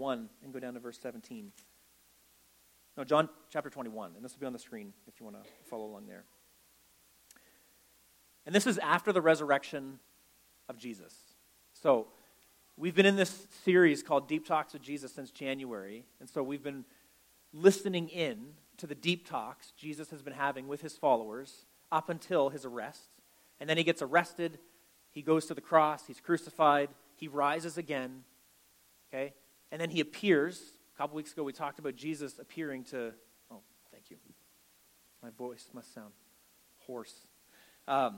1 and go down to verse 17. No, John chapter 21, and this will be on the screen if you want to follow along there. And this is after the resurrection of Jesus. So we've been in this series called Deep Talks with Jesus since January, and so we've been listening in to the deep talks Jesus has been having with his followers up until his arrest. And then he gets arrested, he goes to the cross, he's crucified, he rises again, okay? And then he appears. A couple weeks ago we talked about Jesus appearing to, oh, thank you. My voice must sound hoarse. I'll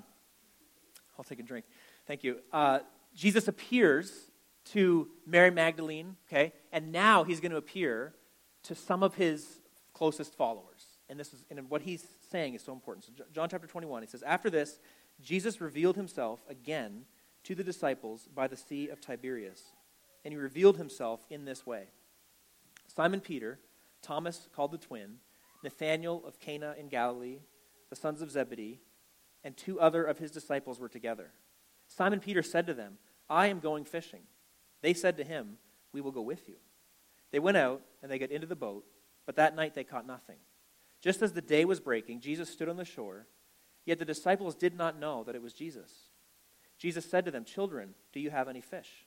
take a drink. Thank you. Jesus appears to Mary Magdalene, okay? And now he's going to appear to some of his closest followers. And this is, and what he's saying is so important. So John chapter 21, he says, "After this, Jesus revealed himself again to the disciples by the Sea of Tiberias, and he revealed himself in this way. Simon Peter, Thomas called the twin, Nathanael of Cana in Galilee, the sons of Zebedee, and two other of his disciples were together. Simon Peter said to them, 'I am going fishing.' They said to him, 'We will go with you.' They went out, and they got into the boat, but that night they caught nothing. Just as the day was breaking, Jesus stood on the shore, yet the disciples did not know that it was Jesus. Jesus said to them, 'Children, do you have any fish?'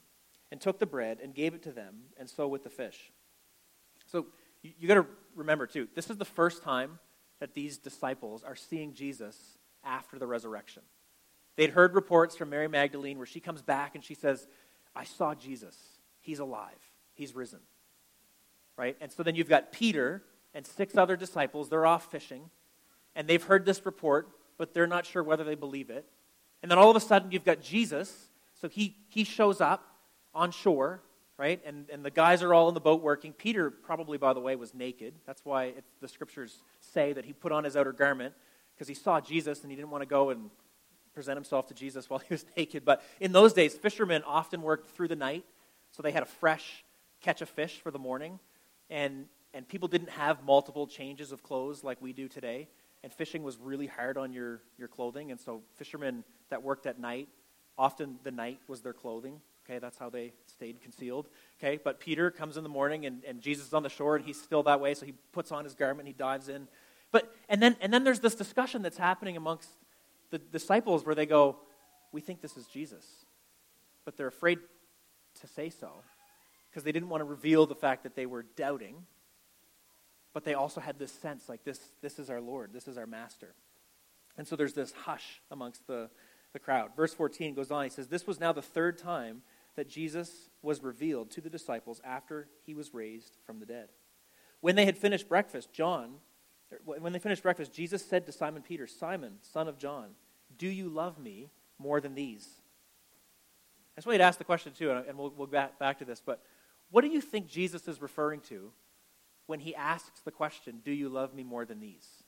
and took the bread and gave it to them, and so with the fish." So you got to remember, too, this is the first time that these disciples are seeing Jesus after the resurrection. They'd heard reports from Mary Magdalene where she comes back and she says, "I saw Jesus. He's alive. He's risen." Right? And so then you've got Peter and 6 other disciples. They're off fishing, and they've heard this report, but they're not sure whether they believe it. And then all of a sudden you've got Jesus, so he shows up on shore, right? And the guys are all in the boat working. Peter probably, by the way, was naked. That's why the scriptures say that he put on his outer garment, because he saw Jesus and he didn't want to go and present himself to Jesus while he was naked. But in those days, fishermen often worked through the night, so they had a fresh catch of fish for the morning. And people didn't have multiple changes of clothes like we do today. And fishing was really hard on your clothing. And so fishermen that worked at night, often the night was their clothing. Okay, that's how they stayed concealed. Okay, but Peter comes in the morning and Jesus is on the shore and he's still that way. So he puts on his garment and he dives in. And then there's this discussion that's happening amongst the disciples where they go, "We think this is Jesus." But they're afraid to say so, because they didn't want to reveal the fact that they were doubting, but they also had this sense like, this is our Lord, this is our Master. And so there's this hush amongst the crowd. Verse 14 goes on, he says, "This was now the third time that Jesus was revealed to the disciples after he was raised from the dead. When they had finished breakfast, Jesus said to Simon Peter, 'Simon, son of John, do you love me more than these?'" That's why he'd asked the question too, and we'll get back to this, but what do you think Jesus is referring to when he asks the question, "Do you love me more than these"?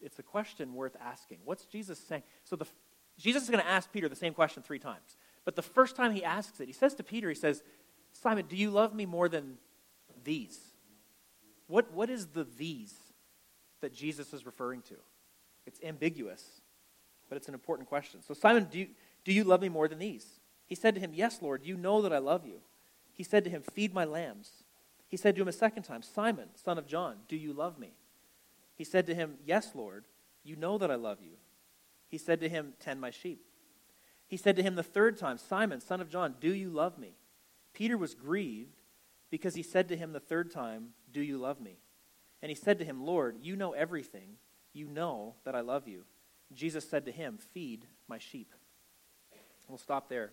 It's a question worth asking. What's Jesus saying? So Jesus is going to ask Peter the same question 3 times. But the first time he asks it, he says to Peter, he says, "Simon, do you love me more than these?" What is the "these" that Jesus is referring to? It's ambiguous, but it's an important question. So, "Simon, do you love me more than these?" He said to him, "Yes, Lord, you know that I love you." He said to him, "Feed my lambs." He said to him a second time, "Simon, son of John, do you love me?" He said to him, "Yes, Lord, you know that I love you." He said to him, "Tend my sheep." He said to him the third time, "Simon, son of John, do you love me?" Peter was grieved because he said to him the third time, "Do you love me?" And he said to him, "Lord, you know everything. You know that I love you." Jesus said to him, "Feed my sheep." We'll stop there.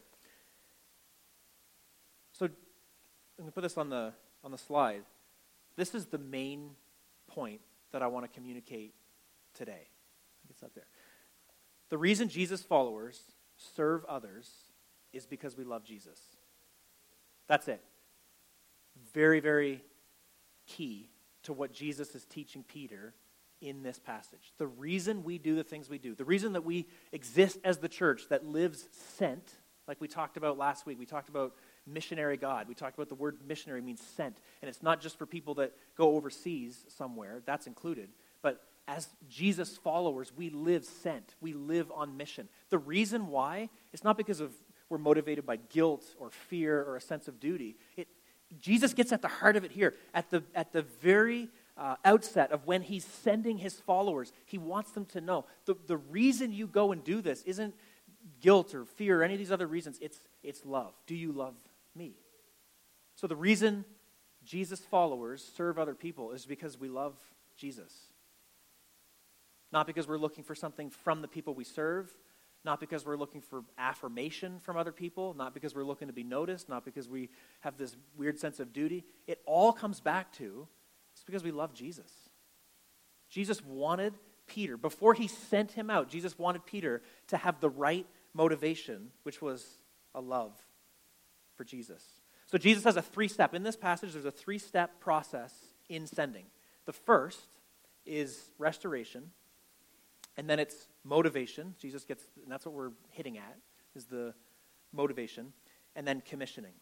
So I'm going to put this on the slide. This is the main point that I want to communicate today. I think it's up there. The reason Jesus' followers serve others is because we love Jesus. That's it. Very, very key to what Jesus is teaching Peter in this passage. The reason we do the things we do, the reason that we exist as the church that lives sent, like we talked about last week, we talked about missionary God. We talked about the word missionary means sent, and it's not just for people that go overseas somewhere. That's included. But as Jesus' followers, we live sent. We live on mission. The reason why, it's not because of we're motivated by guilt or fear or a sense of duty. Jesus gets at the heart of it here. At the very outset of when he's sending his followers, he wants them to know the reason you go and do this isn't guilt or fear or any of these other reasons. It's love. Do you love me? So the reason Jesus' followers serve other people is because we love Jesus. Not because we're looking for something from the people we serve, not because we're looking for affirmation from other people, not because we're looking to be noticed, not because we have this weird sense of duty. It all comes back to, it's because we love Jesus. Jesus wanted Peter, before he sent him out, Jesus wanted Peter to have the right motivation, which was a love for Jesus. So Jesus has a three-step. In this passage, there's a three-step process in sending. The first is restoration, and then it's motivation. Jesus gets, and that's what we're hitting at, is the motivation, and then commissioning.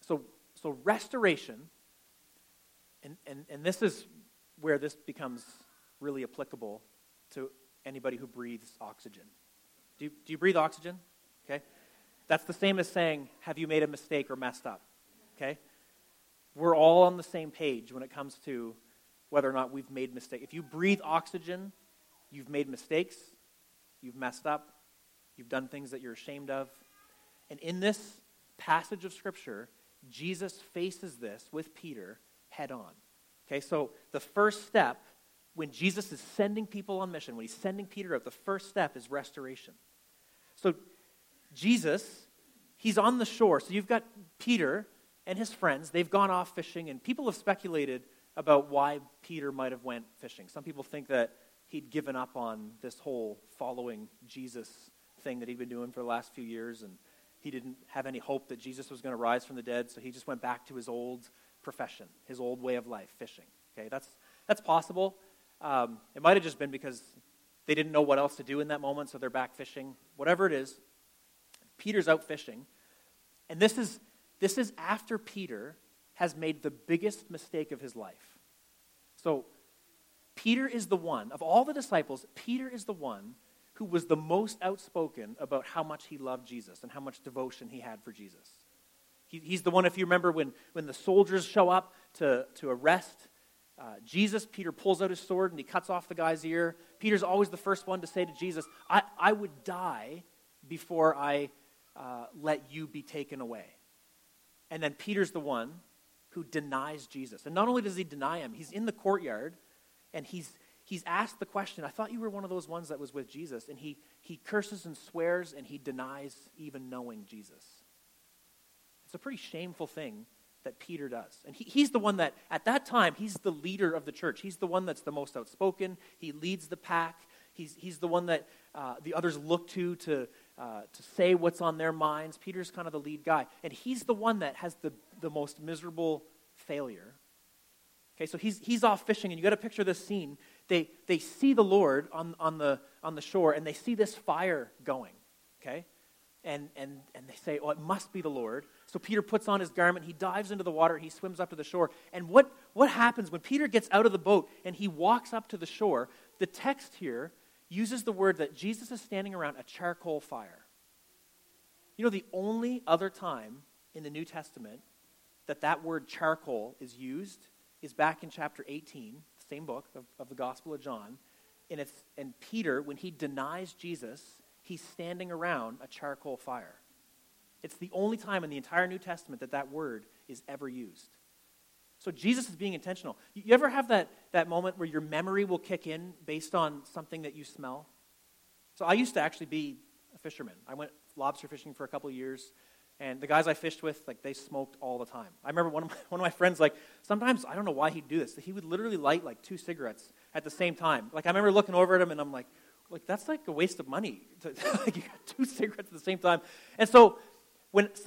So restoration, and this is where this becomes really applicable to anybody who breathes oxygen. Do you breathe oxygen? Okay. That's the same as saying, have you made a mistake or messed up? Okay. We're all on the same page when it comes to whether or not we've made mistakes. If you breathe oxygen, you've made mistakes, you've messed up, you've done things that you're ashamed of. And in this passage of Scripture, Jesus faces this with Peter head on. Okay, so the first step, when Jesus is sending people on mission, when he's sending Peter out, the first step is restoration. So Jesus, he's on the shore. So you've got Peter and his friends. They've gone off fishing, and people have speculated about why Peter might have went fishing. Some people think that he'd given up on this whole following Jesus thing that he'd been doing for the last few years, and he didn't have any hope that Jesus was going to rise from the dead, so he just went back to his old profession, his old way of life, fishing. Okay, that's possible. It might have just been because they didn't know what else to do in that moment, so they're back fishing. Whatever it is, Peter's out fishing. And this is after Peter has made the biggest mistake of his life. So Peter is the one, of all the disciples, Peter is the one who was the most outspoken about how much he loved Jesus and how much devotion he had for Jesus. He's the one, if you remember, when the soldiers show up to arrest Jesus, Peter pulls out his sword and he cuts off the guy's ear. Peter's always the first one to say to Jesus, I would die before I let you be taken away. And then Peter's the one who denies Jesus. And not only does he deny him, he's in the courtyard and he's asked the question, I thought you were one of those ones that was with Jesus. And he curses and swears and he denies even knowing Jesus. It's a pretty shameful thing that Peter does. And he's the one that, at that time, he's the leader of the church. He's the one that's the most outspoken. He leads the pack. He's the one that the others look to say what's on their minds. Peter's kind of the lead guy. And he's the one that has the most miserable failure. Okay, so he's off fishing, and you got to picture this scene. They see the Lord on the shore, and they see this fire going, okay? And they say, oh, it must be the Lord. So Peter puts on his garment, he dives into the water, he swims up to the shore. And what happens when Peter gets out of the boat and he walks up to the shore, the text here uses the word that Jesus is standing around a charcoal fire. You know, the only other time in the New Testament that word charcoal is used is back in chapter 18, the same book of the Gospel of John. And Peter, when he denies Jesus, he's standing around a charcoal fire. It's the only time in the entire New Testament that that word is ever used. So Jesus is being intentional. You ever have that moment where your memory will kick in based on something that you smell? So I used to actually be a fisherman. I went lobster fishing for a couple of years, and the guys I fished with, like, they smoked all the time. I remember one of my friends, like, sometimes, I don't know why he'd do this, he would literally light, like, 2 cigarettes at the same time. Like, I remember looking over at him, and I'm like, that's like a waste of money. Like, you got 2 cigarettes at the same time. And so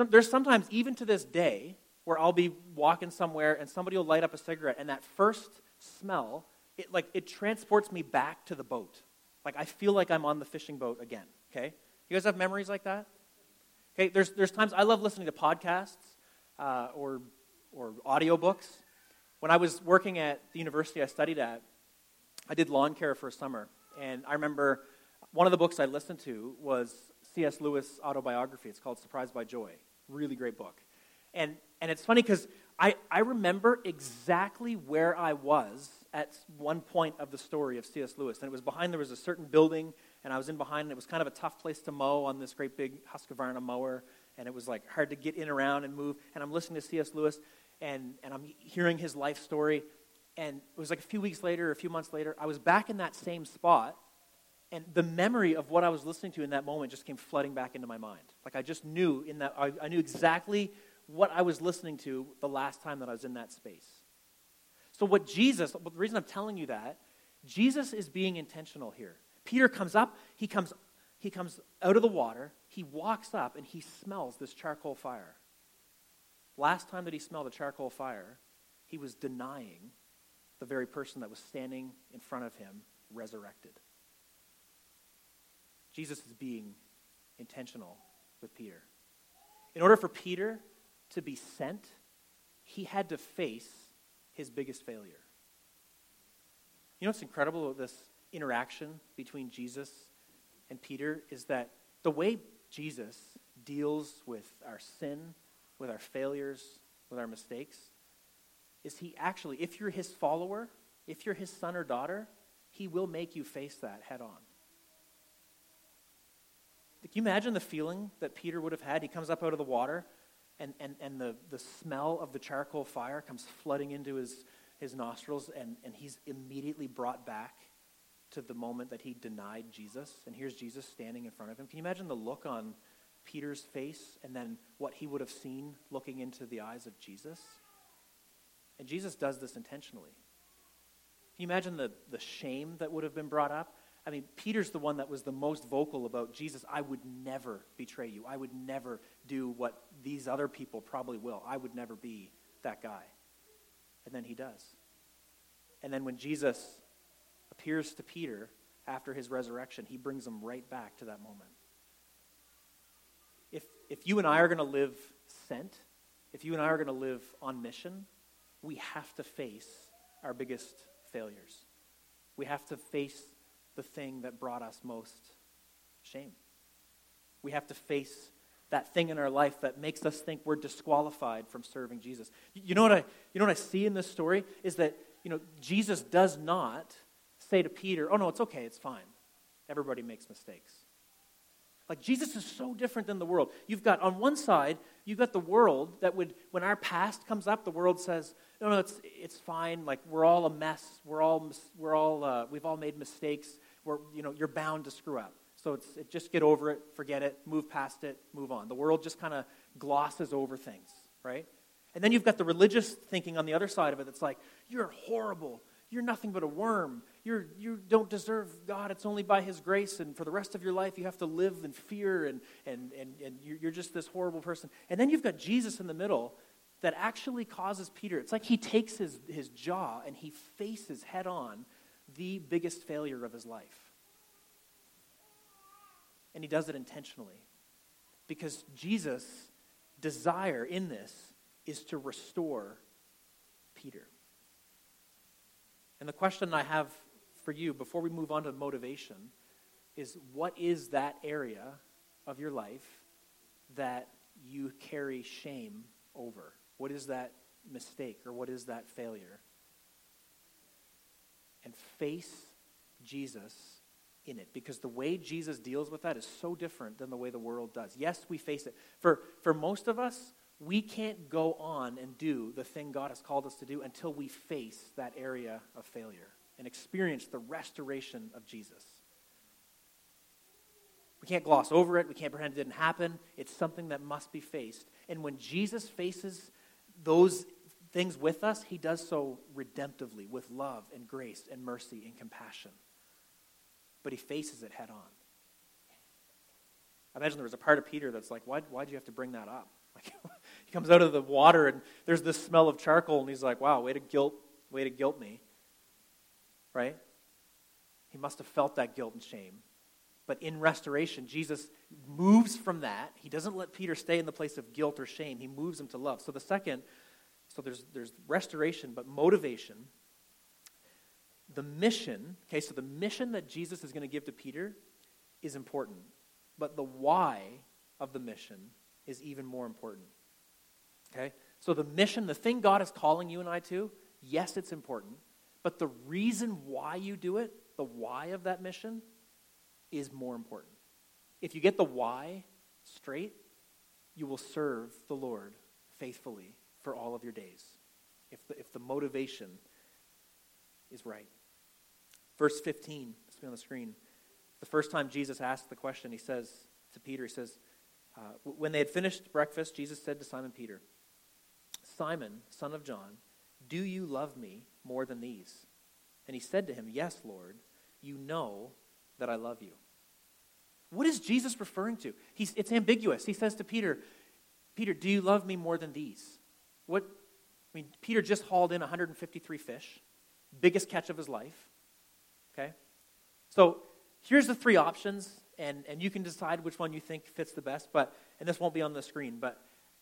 there's sometimes, even to this day, where I'll be walking somewhere and somebody will light up a cigarette, and that first smell, it transports me back to the boat. Like, I feel like I'm on the fishing boat again, okay? You guys have memories like that? Okay, there's times I love listening to podcasts or audiobooks. When I was working at the university I studied at, I did lawn care for a summer, and I remember one of the books I listened to was C.S. Lewis' autobiography. It's called Surprised by Joy. Really great book. And it's funny because I remember exactly where I was at one point of the story of C.S. Lewis. And it was behind, there was a certain building, and I was in behind, and it was kind of a tough place to mow on this great big Husqvarna mower, and it was like hard to get in around and move. And I'm listening to C.S. Lewis, and I'm hearing his life story. And it was like a few months later, I was back in that same spot, and the memory of what I was listening to in that moment just came flooding back into my mind. Like, I just knew in that, I knew exactly what I was listening to the last time that I was in that space. So the reason I'm telling you that, Jesus is being intentional here. Peter comes up, he comes out of the water, he walks up, and he smells this charcoal fire. Last time that he smelled a charcoal fire, he was denying the very person that was standing in front of him, resurrected. Jesus is being intentional with Peter. In order for Peter to be sent, he had to face his biggest failure. You know what's incredible about this interaction between Jesus and Peter is that the way Jesus deals with our sin, with our failures, with our mistakes, is he actually, if you're his follower, if you're his son or daughter, he will make you face that head on. Can you imagine the feeling that Peter would have had? He comes up out of the water, and the smell of the charcoal fire comes flooding into his nostrils, and he's immediately brought back to the moment that he denied Jesus. And here's Jesus standing in front of him. Can you imagine the look on Peter's face and then what he would have seen looking into the eyes of Jesus? And Jesus does this intentionally. Can you imagine the shame that would have been brought up? I mean, Peter's the one that was the most vocal about, Jesus, I would never betray you. I would never do what these other people probably will. I would never be that guy. And then he does. And then when Jesus appears to Peter after his resurrection, he brings him right back to that moment. If you and I are going to live sent, if you and I are going to live on mission, we have to face our biggest failures. We have to face the thing that brought us most shame. We have to face that thing in our life that makes us think we're disqualified from serving Jesus. You know what I see in this story is that, you know, Jesus does not say to Peter, "Oh no, it's okay, it's fine. Everybody makes mistakes." Like, Jesus is so different than the world. You've got, on one side, you've got the world that would, when our past comes up, the world says, "No, it's fine. Like, we're all a mess. We've all made mistakes. You're bound to screw up. So just get over it, forget it, move past it, move on." The world just kind of glosses over things, right? And then you've got the religious thinking on the other side of it that's like, "You're horrible. You're nothing but a worm. You don't deserve God. It's only by his grace. And for the rest of your life, you have to live in fear. And you're just this horrible person." And then you've got Jesus in the middle that actually causes Peter. It's like he takes his jaw and he faces head on the biggest failure of his life. And he does it intentionally. Because Jesus' desire in this is to restore Peter. And the question I have for you before we move on to motivation is, what is that area of your life that you carry shame over? What is that mistake, or what is that failure? And face Jesus in it, because the way Jesus deals with that is so different than the way the world does. Yes, we face it. For most of us, we can't go on and do the thing God has called us to do until we face that area of failure and experience the restoration of Jesus. We can't gloss over it. We can't pretend it didn't happen. It's something that must be faced. And when Jesus faces those things with us, he does so redemptively with love and grace and mercy and compassion. But he faces it head on. I imagine there was a part of Peter that's like, why'd you have to bring that up? Like, he comes out of the water and there's this smell of charcoal and he's like, wow, way to guilt me. Right? He must have felt that guilt and shame. But in restoration, Jesus moves from that. He doesn't let Peter stay in the place of guilt or shame. He moves him to love. So there's restoration, but motivation. The mission, okay, so the mission that Jesus is going to give to Peter is important. But the why of the mission is even more important. Okay? So the mission, the thing God is calling you and I to, yes, it's important. But the reason why you do it, the why of that mission, is more important. If you get the why straight, you will serve the Lord faithfully for all of your days, if the motivation is right. Verse 15, it's been on the screen. The first time Jesus asked the question, he says to Peter, when they had finished breakfast, Jesus said to Simon Peter, "Simon, son of John, do you love me more than these?" And he said to him, "Yes, Lord, you know that I love you." What is Jesus referring to? It's ambiguous. He says to Peter, "Peter, do you love me more than these?" Peter just hauled in 153 fish, biggest catch of his life. Okay? So here's the three options, and you can decide which one you think fits the best, and this won't be on the screen, but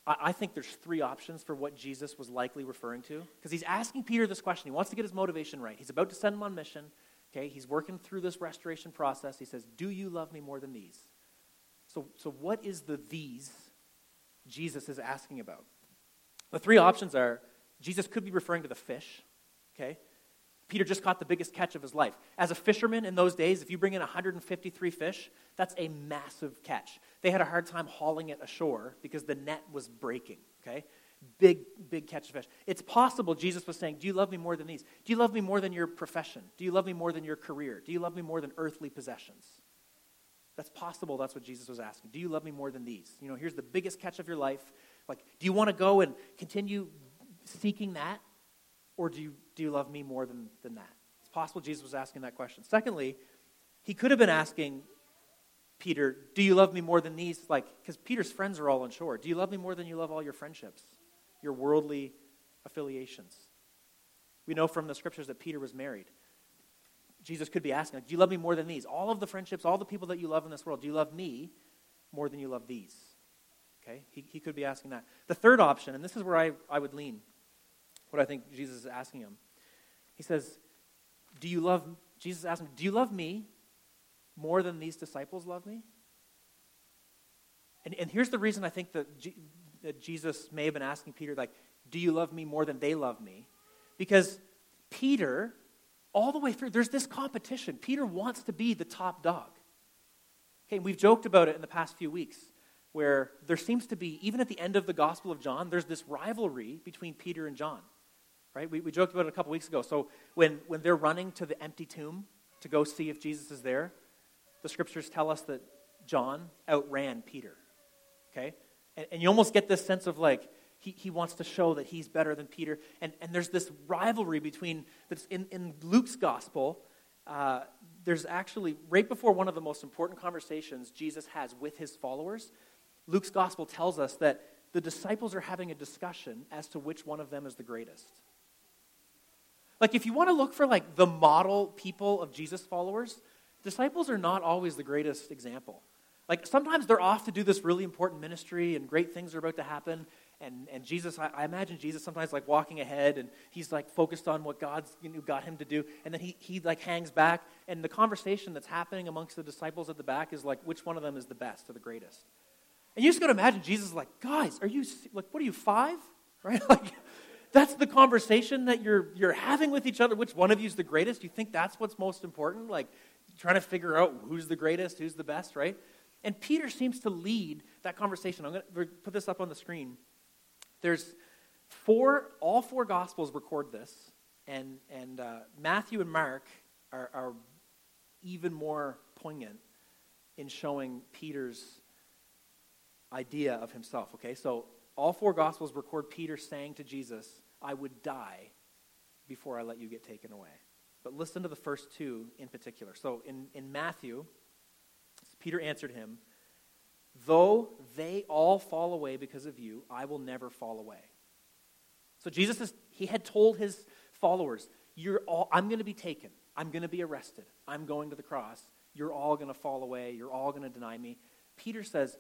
I think there's three options for what Jesus was likely referring to, because he's asking Peter this question. He wants to get his motivation right. He's about to send him on mission. Okay, he's working through this restoration process. He says, "Do you love me more than these?" So what is the "these" Jesus is asking about? The three options are, Jesus could be referring to the fish, okay? Peter just caught the biggest catch of his life. As a fisherman in those days, if you bring in 153 fish, that's a massive catch. They had a hard time hauling it ashore because the net was breaking, okay? Big catch of fish. It's possible Jesus was saying, "Do you love me more than these? Do you love me more than your profession? Do you love me more than your career? Do you love me more than earthly possessions?" That's possible. That's what Jesus was asking. "Do you love me more than these? You know, here's the biggest catch of your life. Like, do you want to go and continue seeking that? Or do you love me more than that?" It's possible Jesus was asking that question. Secondly, he could have been asking Peter, "Do you love me more than these?" Like, because Peter's friends are all on shore. "Do you love me more than you love all your friendships, your worldly affiliations?" We know from the scriptures that Peter was married. Jesus could be asking, like, "Do you love me more than these? All of the friendships, all the people that you love in this world, do you love me more than you love these?" Okay, he could be asking that. The third option, and this is where I would lean, what I think Jesus is asking him. He says, Jesus is asking, "Do you love me more than these disciples love me?" And here's the reason I think that Jesus may have been asking Peter, like, "Do you love me more than they love me?" Because Peter, all the way through, there's this competition. Peter wants to be the top dog. Okay, we've joked about it in the past few weeks, where there seems to be, even at the end of the Gospel of John, there's this rivalry between Peter and John, right? We joked about it a couple weeks ago. So when they're running to the empty tomb to go see if Jesus is there, the scriptures tell us that John outran Peter, okay? And you almost get this sense of, like, he wants to show that he's better than Peter. And there's this rivalry between, in Luke's Gospel, there's actually, right before one of the most important conversations Jesus has with his followers, Luke's gospel tells us that the disciples are having a discussion as to which one of them is the greatest. Like, if you want to look for, like, the model people of Jesus' followers, disciples are not always the greatest example. Like, sometimes they're off to do this really important ministry and great things are about to happen, and Jesus, I imagine Jesus sometimes, like, walking ahead, and he's, like, focused on what God's got him to do, and then he like, hangs back, and the conversation that's happening amongst the disciples at the back is, like, which one of them is the best or the greatest? And you just got to imagine Jesus is like, "Guys, are you, like, what are you, five?" Right? Like, that's the conversation that you're having with each other. Which one of you is the greatest? You think that's what's most important? Like, trying to figure out who's the greatest, who's the best, right? And Peter seems to lead that conversation. I'm going to put this up on the screen. There's all four Gospels record this, and Matthew and Mark are even more poignant in showing Peter's idea of himself, okay? So all four Gospels record Peter saying to Jesus, I would die before I let you get taken away. But listen to the first two in particular. So in Matthew, Peter answered him, though they all fall away because of you, I will never fall away. So he had told his followers, I'm going to be taken. I'm going to be arrested. I'm going to the cross. You're all going to fall away. You're all going to deny me. Peter says,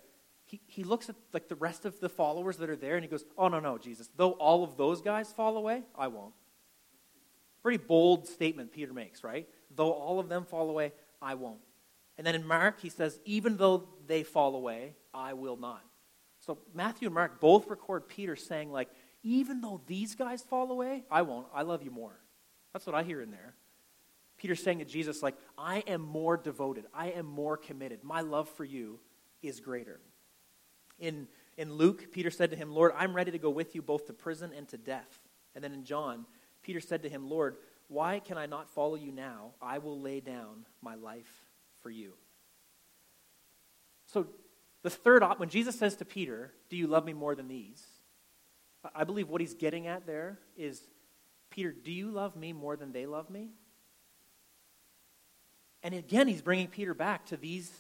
he looks at like the rest of the followers that are there and he goes, oh, no, Jesus. Though all of those guys fall away, I won't. Pretty bold statement Peter makes, right? Though all of them fall away, I won't. And then in Mark, he says, even though they fall away, I will not. So Matthew and Mark both record Peter saying, like, even though these guys fall away, I won't. I love you more. That's what I hear in there. Peter's saying to Jesus, like, I am more devoted. I am more committed. My love for you is greater. In Luke, Peter said to him, Lord, I'm ready to go with you both to prison and to death. And then in John, Peter said to him, Lord, why can I not follow you now? I will lay down my life for you. So the third when Jesus says to Peter, do you love me more than these? I believe what he's getting at there is, Peter, do you love me more than they love me? And again, he's bringing Peter back to these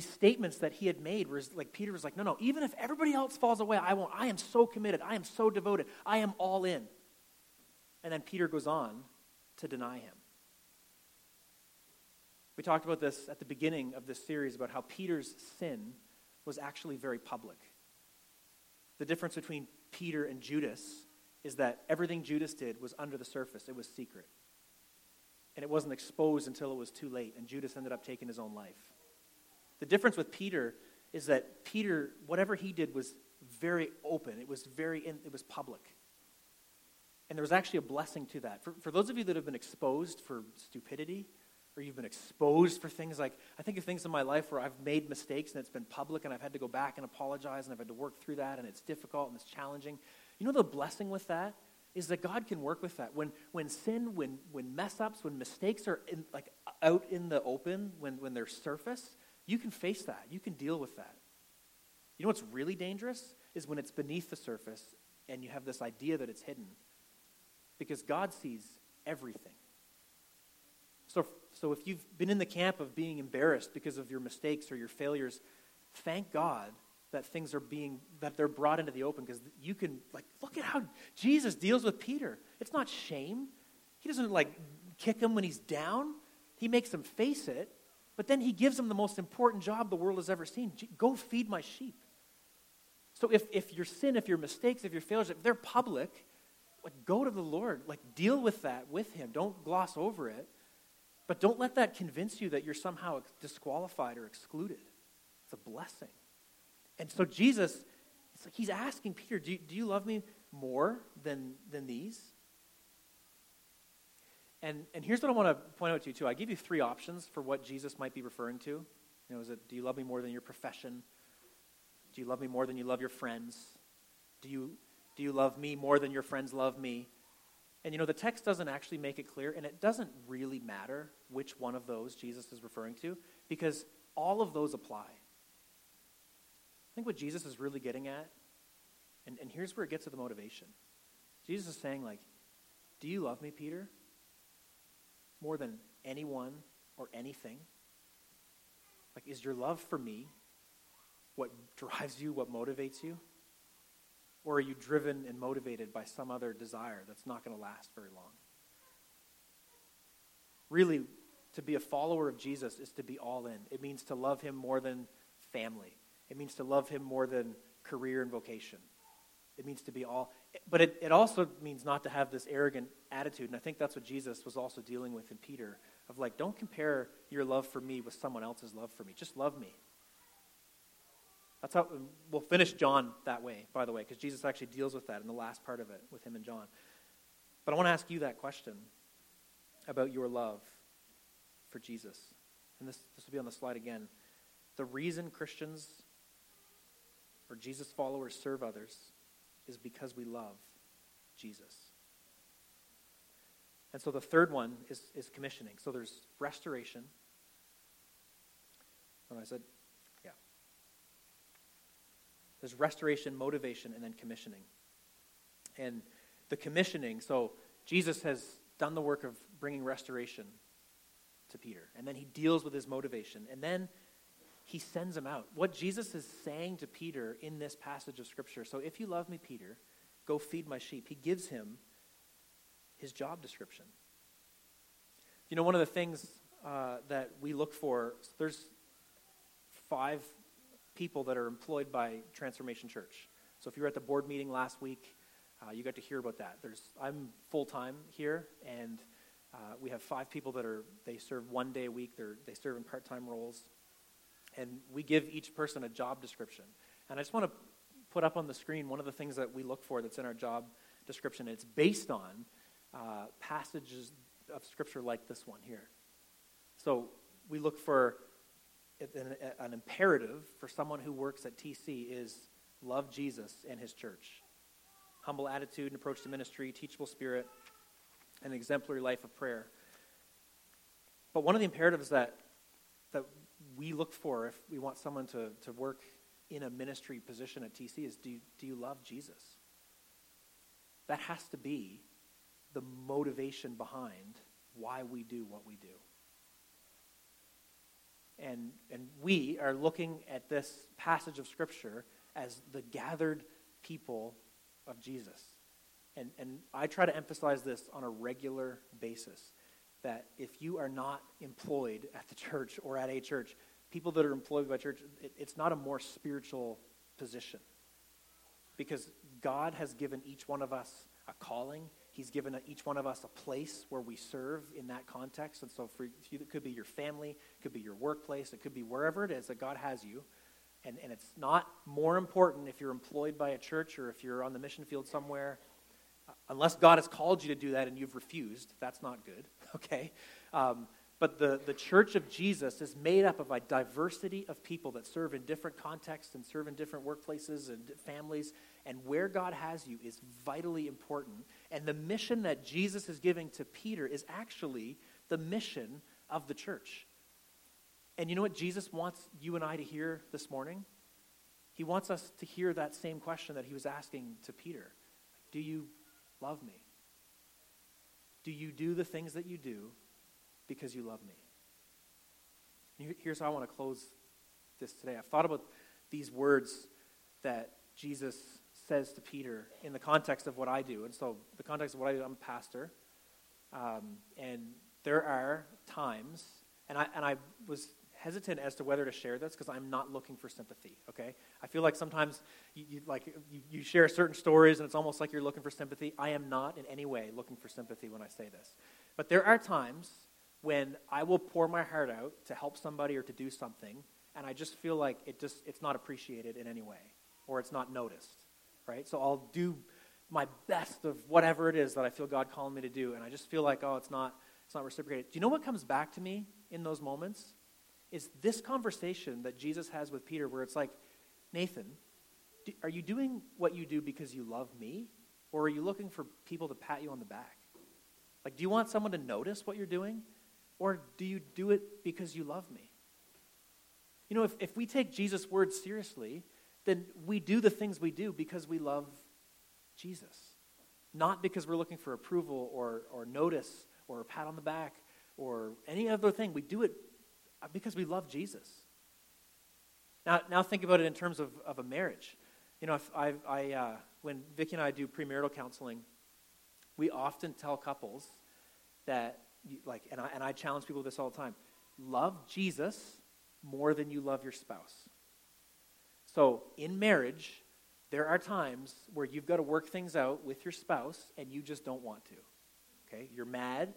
statements that he had made, where like Peter was like, no, even if everybody else falls away, I won't. I am so committed. I am so devoted. I am all in. And then Peter goes on to deny him. We talked about this at the beginning of this series about how Peter's sin was actually very public. The difference between Peter and Judas is that everything Judas did was under the surface. It was secret. And it wasn't exposed until it was too late, and Judas ended up taking his own life. The difference with Peter is that Peter, whatever he did was very open. It was public. And there was actually a blessing to that. For those of you that have been exposed for stupidity, or you've been exposed for things like, I think of things in my life where I've made mistakes and it's been public and I've had to go back and apologize and I've had to work through that and it's difficult and it's challenging. You know the blessing with that is that God can work with that. When sin, when mess-ups, when mistakes are out in the open, when they're surface, you can face that. You can deal with that. You know what's really dangerous is when it's beneath the surface and you have this idea that it's hidden, because God sees everything. So if you've been in the camp of being embarrassed because of your mistakes or your failures, thank God that things are they're brought into the open, because you can, look at how Jesus deals with Peter. It's not shame. He doesn't, kick him when he's down. He makes him face it, but then he gives him the most important job the world has ever seen. Go feed my sheep. So if your sin, if your mistakes, if your failures, if they're public, go to the Lord. Deal with that with him. Don't gloss over it. But don't let that convince you that you're somehow disqualified or excluded. It's a blessing. And so Jesus, he's asking Peter, do you love me more than these? And here's what I want to point out to you, too. I give you three options for what Jesus might be referring to. Is it, do you love me more than your profession? Do you love me more than you love your friends? Do you love me more than your friends love me? And the text doesn't actually make it clear, and it doesn't really matter which one of those Jesus is referring to, because all of those apply. I think what Jesus is really getting at, and here's where it gets to the motivation. Jesus is saying, do you love me, Peter, more than anyone or anything? Is your love for me what drives you, what motivates you? Or are you driven and motivated by some other desire that's not going to last very long? Really, to be a follower of Jesus is to be all in. It means to love him more than family. It means to love him more than career and vocation. It means to be all. But it also means not to have this arrogant attitude. And I think that's what Jesus was also dealing with in Peter, of don't compare your love for me with someone else's love for me. Just love me. That's how we'll finish John that way, by the way, because Jesus actually deals with that in the last part of it with him and John. But I want to ask you that question about your love for Jesus. and this will be on the slide again, the reason Christians or Jesus followers serve others is because we love Jesus. And so the third one is commissioning. So there's restoration. And I said, yeah. There's restoration, motivation, and then commissioning. And the commissioning, so Jesus has done the work of bringing restoration to Peter. And then he deals with his motivation. And then he sends him out. What Jesus is saying to Peter in this passage of Scripture, so if you love me, Peter, go feed my sheep. He gives him his job description. You know, one of the things that we look for, so there's 5 people that are employed by Transformation Church. So if you were at the board meeting last week, you got to hear about that. I'm full-time here, and we have 5 people they serve one day a week. They serve in part-time roles. And we give each person a job description. And I just want to put up on the screen one of the things that we look for that's in our job description. It's based on passages of Scripture like this one here. So we look for an imperative for someone who works at TC is love Jesus and his church. Humble attitude and approach to ministry, teachable spirit, and an exemplary life of prayer. But one of the imperatives that we look for if we want someone to work in a ministry position at TC is, do you love Jesus? That has to be the motivation behind why we do what we do. And we are looking at this passage of Scripture as the gathered people of Jesus. And I try to emphasize this on a regular basis, that if you are not employed at the church or at a church, people that are employed by church, it's not a more spiritual position. Because God has given each one of us a calling. He's given each one of us a place where we serve in that context. And so for you, it could be your family, it could be your workplace, it could be wherever it is that God has you. And it's not more important if you're employed by a church or if you're on the mission field somewhere. Unless God has called you to do that and you've refused, that's not good, okay? But the church of Jesus is made up of a diversity of people that serve in different contexts and serve in different workplaces and families. And where God has you is vitally important. And the mission that Jesus is giving to Peter is actually the mission of the church. And you know what Jesus wants you and I to hear this morning? He wants us to hear that same question that he was asking to Peter. Do you love me? Do you do the things that you do because you love me? Here's how I want to close this today. I've thought about these words that Jesus says to Peter in the context of what I do. And so the context of what I do, I'm a pastor. And there are times, and I was hesitant as to whether to share this because I'm not looking for sympathy, okay? I feel like sometimes you share certain stories and it's almost like you're looking for sympathy. I am not in any way looking for sympathy when I say this. But there are times when I will pour my heart out to help somebody or to do something, and I just feel like it's not appreciated in any way, or it's not noticed, right? So I'll do my best of whatever it is that I feel God calling me to do, and I just feel like, oh, it's not reciprocated. Do you know what comes back to me in those moments? It's this conversation that Jesus has with Peter where it's like, Nathan, are you doing what you do because you love me, or are you looking for people to pat you on the back? Like, do you want someone to notice what you're doing, or do you do it because you love me? You know, if we take Jesus' words seriously, then we do the things we do because we love Jesus, not because we're looking for approval or notice or a pat on the back or any other thing. We do it because we love Jesus. Now think about it in terms of a marriage. You know, if I when Vicki and I do premarital counseling, we often tell couples that, and I challenge people with this all the time, love Jesus more than you love your spouse. So in marriage, there are times where you've got to work things out with your spouse and you just don't want to, okay? You're mad.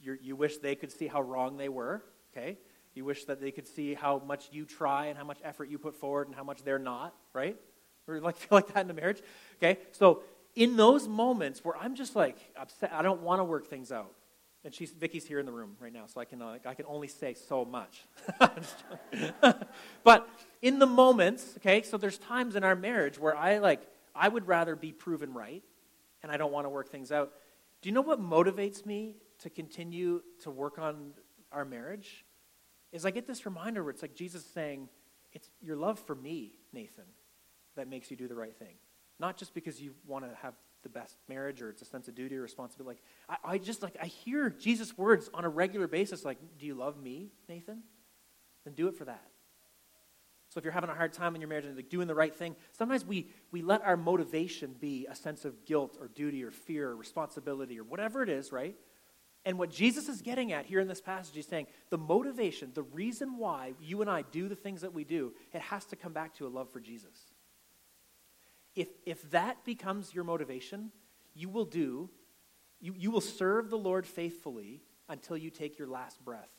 You wish they could see how wrong they were, okay? You wish that they could see how much you try and how much effort you put forward and how much they're not, right? Or feel like that in a marriage, okay? So in those moments where I'm just upset, I don't want to work things out, And Vicky's here in the room right now, so I can only say so much. But in the moments, okay, so there's times in our marriage where I would rather be proven right, and I don't want to work things out. Do you know what motivates me to continue to work on our marriage? Is I get this reminder where it's like Jesus saying, it's your love for me, Nathan, that makes you do the right thing. Not just because you want to have the best marriage or it's a sense of duty or responsibility. Like I hear Jesus' words on a regular basis like, do you love me, Nathan? Then do it for that. So if you're having a hard time in your marriage and like doing the right thing, sometimes we let our motivation be a sense of guilt or duty or fear or responsibility or whatever it is, right? And what Jesus is getting at here in this passage, he's saying the motivation, the reason why you and I do the things that we do, it has to come back to a love for Jesus. If that becomes your motivation, you will serve the Lord faithfully until you take your last breath.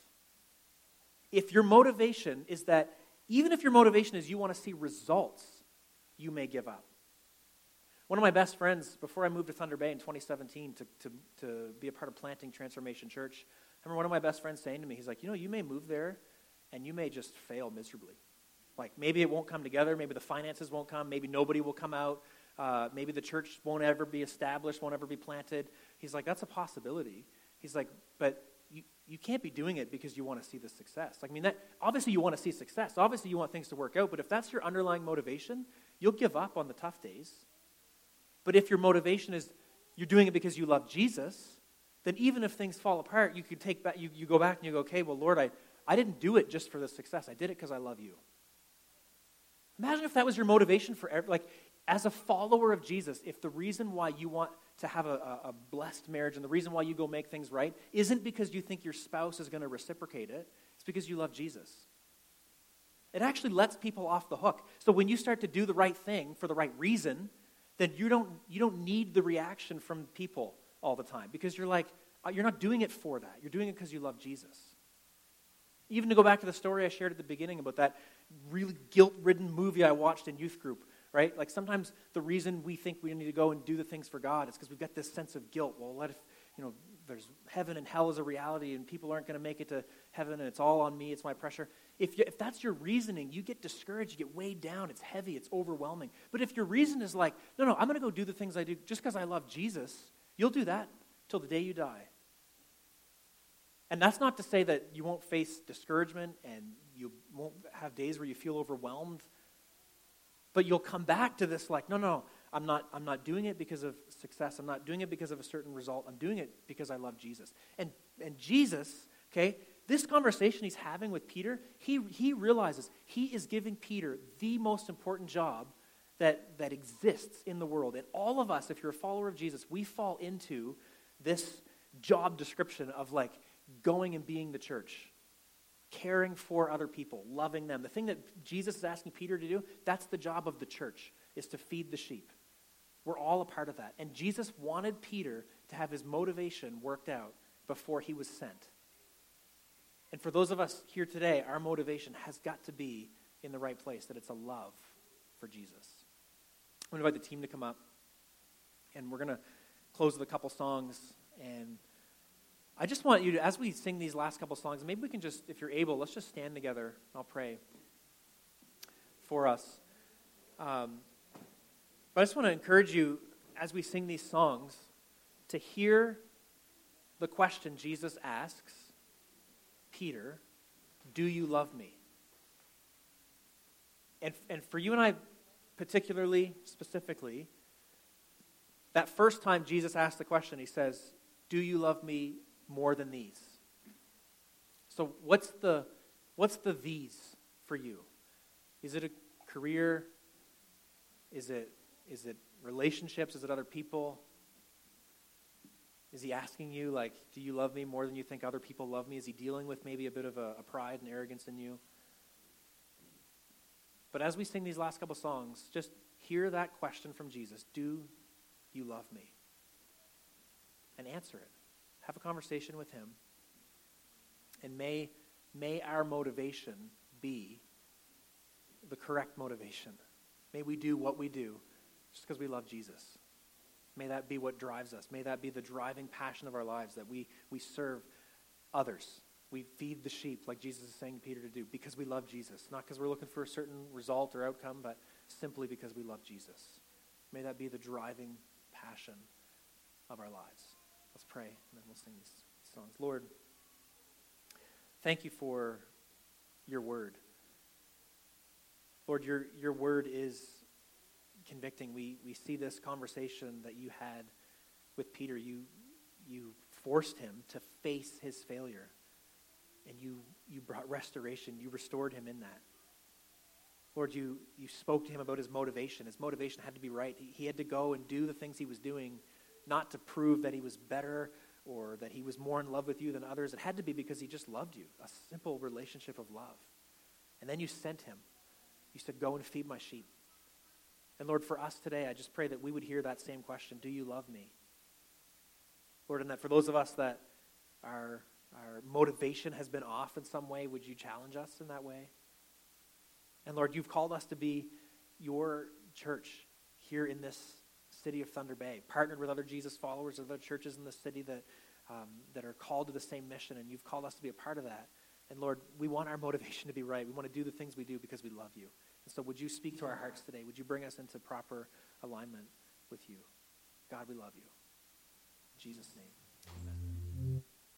If your motivation is that, even if your motivation is you want to see results, you may give up. One of my best friends, before I moved to Thunder Bay in 2017 to be a part of planting Transformation Church, I remember one of my best friends saying to me, he's like, you know, you may move there and you may just fail miserably. Like maybe it won't come together, maybe the finances won't come, maybe nobody will come out, maybe the church won't ever be established, won't ever be planted. He's like, that's a possibility. He's like, but you can't be doing it because you want to see the success. Like, I mean, that obviously you want to see success. Obviously you want things to work out, but if that's your underlying motivation, you'll give up on the tough days. But if your motivation is you're doing it because you love Jesus, then even if things fall apart, you could take back, you go back and you go, okay, well, Lord, I didn't do it just for the success. I did it because I love you. Imagine if that was your motivation for every, like, as a follower of Jesus, if the reason why you want to have a blessed marriage and the reason why you go make things right isn't because you think your spouse is going to reciprocate it, it's because you love Jesus. It actually lets people off the hook. So when you start to do the right thing for the right reason, then you don't need the reaction from people all the time because you're like, you're not doing it for that. You're doing it because you love Jesus. Even to go back to the story I shared at the beginning about that really guilt-ridden movie I watched in youth group, right? Like sometimes the reason we think we need to go and do the things for God is because we've got this sense of guilt. Well, what if, you know, there's heaven and hell is a reality and people aren't going to make it to heaven and it's all on me, it's my pressure. If that's your reasoning, you get discouraged, you get weighed down, it's heavy, it's overwhelming. But if your reason is like, no, I'm going to go do the things I do just because I love Jesus, you'll do that till the day you die. And that's not to say that you won't face discouragement and you won't have days where you feel overwhelmed, but you'll come back to this like, no, I'm not doing it because of success. I'm not doing it because of a certain result. I'm doing it because I love Jesus. And Jesus, okay, this conversation he's having with Peter, he realizes he is giving Peter the most important job that exists in the world. And all of us, if you're a follower of Jesus, we fall into this job description of like going and being the church, caring for other people, loving them. The thing that Jesus is asking Peter to do, that's the job of the church, is to feed the sheep. We're all a part of that. And Jesus wanted Peter to have his motivation worked out before he was sent. And for those of us here today, our motivation has got to be in the right place, that it's a love for Jesus. I'm going to invite the team to come up, and we're going to close with a couple songs. And I just want you to, as we sing these last couple songs, maybe we can just, if you're able, let's just stand together. I'll pray for us. But I just want to encourage you, as we sing these songs, to hear the question Jesus asks Peter, do you love me? And for you and I particularly, specifically, that first time Jesus asked the question, he says, do you love me more than these? So what's the these for you? Is it a career? Is it relationships? Is it other people? Is he asking you, like, do you love me more than you think other people love me? Is he dealing with maybe a bit of a pride and arrogance in you? But as we sing these last couple songs, just hear that question from Jesus. Do you love me? And answer it. Have a conversation with him. And may our motivation be the correct motivation. May we do what we do just because we love Jesus. May that be what drives us. May that be the driving passion of our lives, that we serve others. We feed the sheep like Jesus is saying Peter to do, because we love Jesus. Not because we're looking for a certain result or outcome, but simply because we love Jesus. May that be the driving passion of our lives. Let's pray, and then we'll sing these songs. Lord, thank you for your word. Lord, your word is convicting. We see this conversation that you had with Peter. You forced him to face his failure, and you brought restoration. You restored him in that. Lord, you spoke to him about his motivation. His motivation had to be right. He had to go and do the things he was doing, not to prove that he was better or that he was more in love with you than others. It had to be because he just loved you, a simple relationship of love. And then you sent him. You said, go and feed my sheep. And Lord, for us today, I just pray that we would hear that same question, do you love me? Lord, and that for those of us that our motivation has been off in some way, would you challenge us in that way? And Lord, you've called us to be your church here in this city of Thunder Bay, partnered with other Jesus followers, other churches in the city that are called to the same mission, and you've called us to be a part of that. And Lord, we want our motivation to be right. We want to do the things we do because we love you. And so would you speak to our hearts today? Would you bring us into proper alignment with you? God, we love you. In Jesus' name, amen.